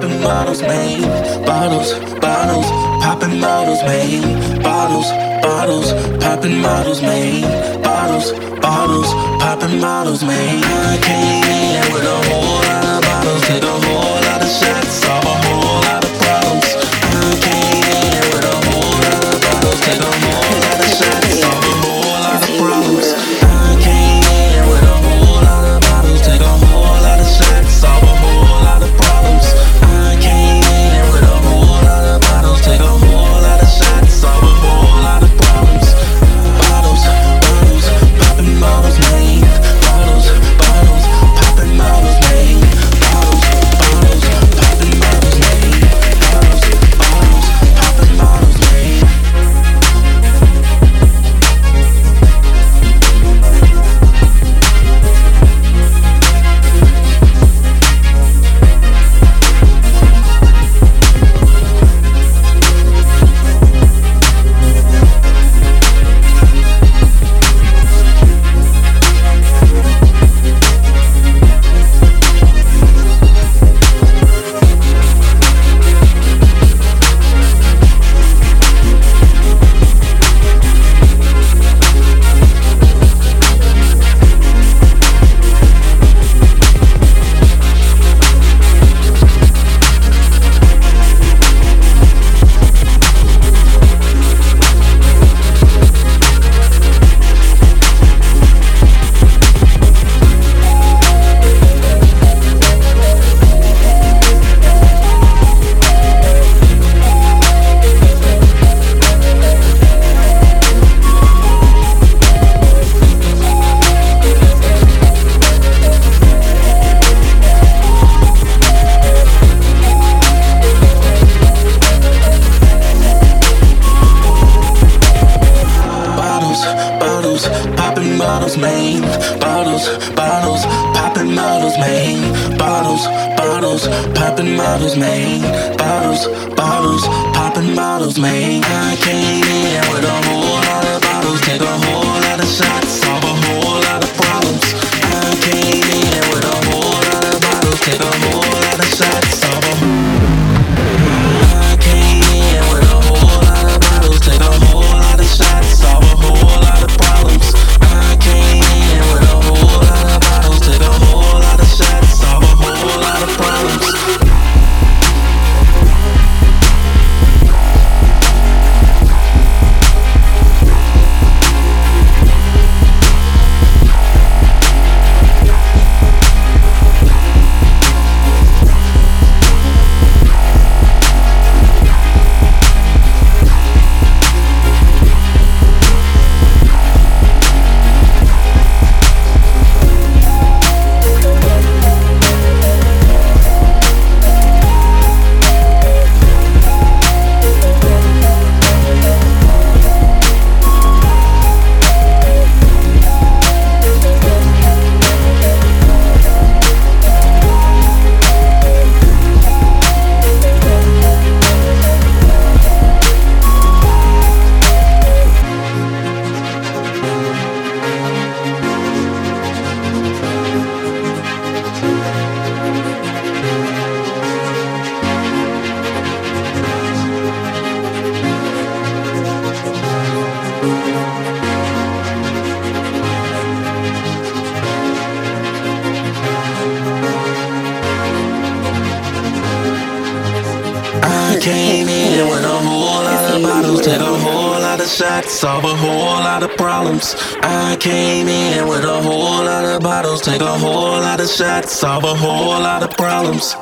Popping bottles, babe. Bottles, bottles. Popping bottles, babe. Bottles, bottles. Popping bottles, babe. Bottles, bottles. Popping bottles, babe. I came in with a whole lot of bottles, did a whole lot of shots, solve a whole lot of problems. I came in with a whole lot of bottles, did a whole lot of shots, solve a whole lot of problems. Bottles, bottles, poppin' bottles, man. Bottles, bottles, poppin' bottles, man. Bottles, bottles, poppin' bottles, man. I came in with a whole lot of bottles, did a whole lot of shots, solve a whole lot of problems. I came in with a whole lot of bottles, did a whole lot of shots, solve a I came in with a whole lot of bottles, did a whole lot of shots, solve a whole lot of problems. I came in with a whole lot of bottles, did a whole lot of shots, solve a whole lot of problems. Came in with a whole lot of bottles, did a whole lot of shots, solve a whole lot of problems. I came in with a whole lot of bottles, take a whole lot of shots, solve a whole lot of problems.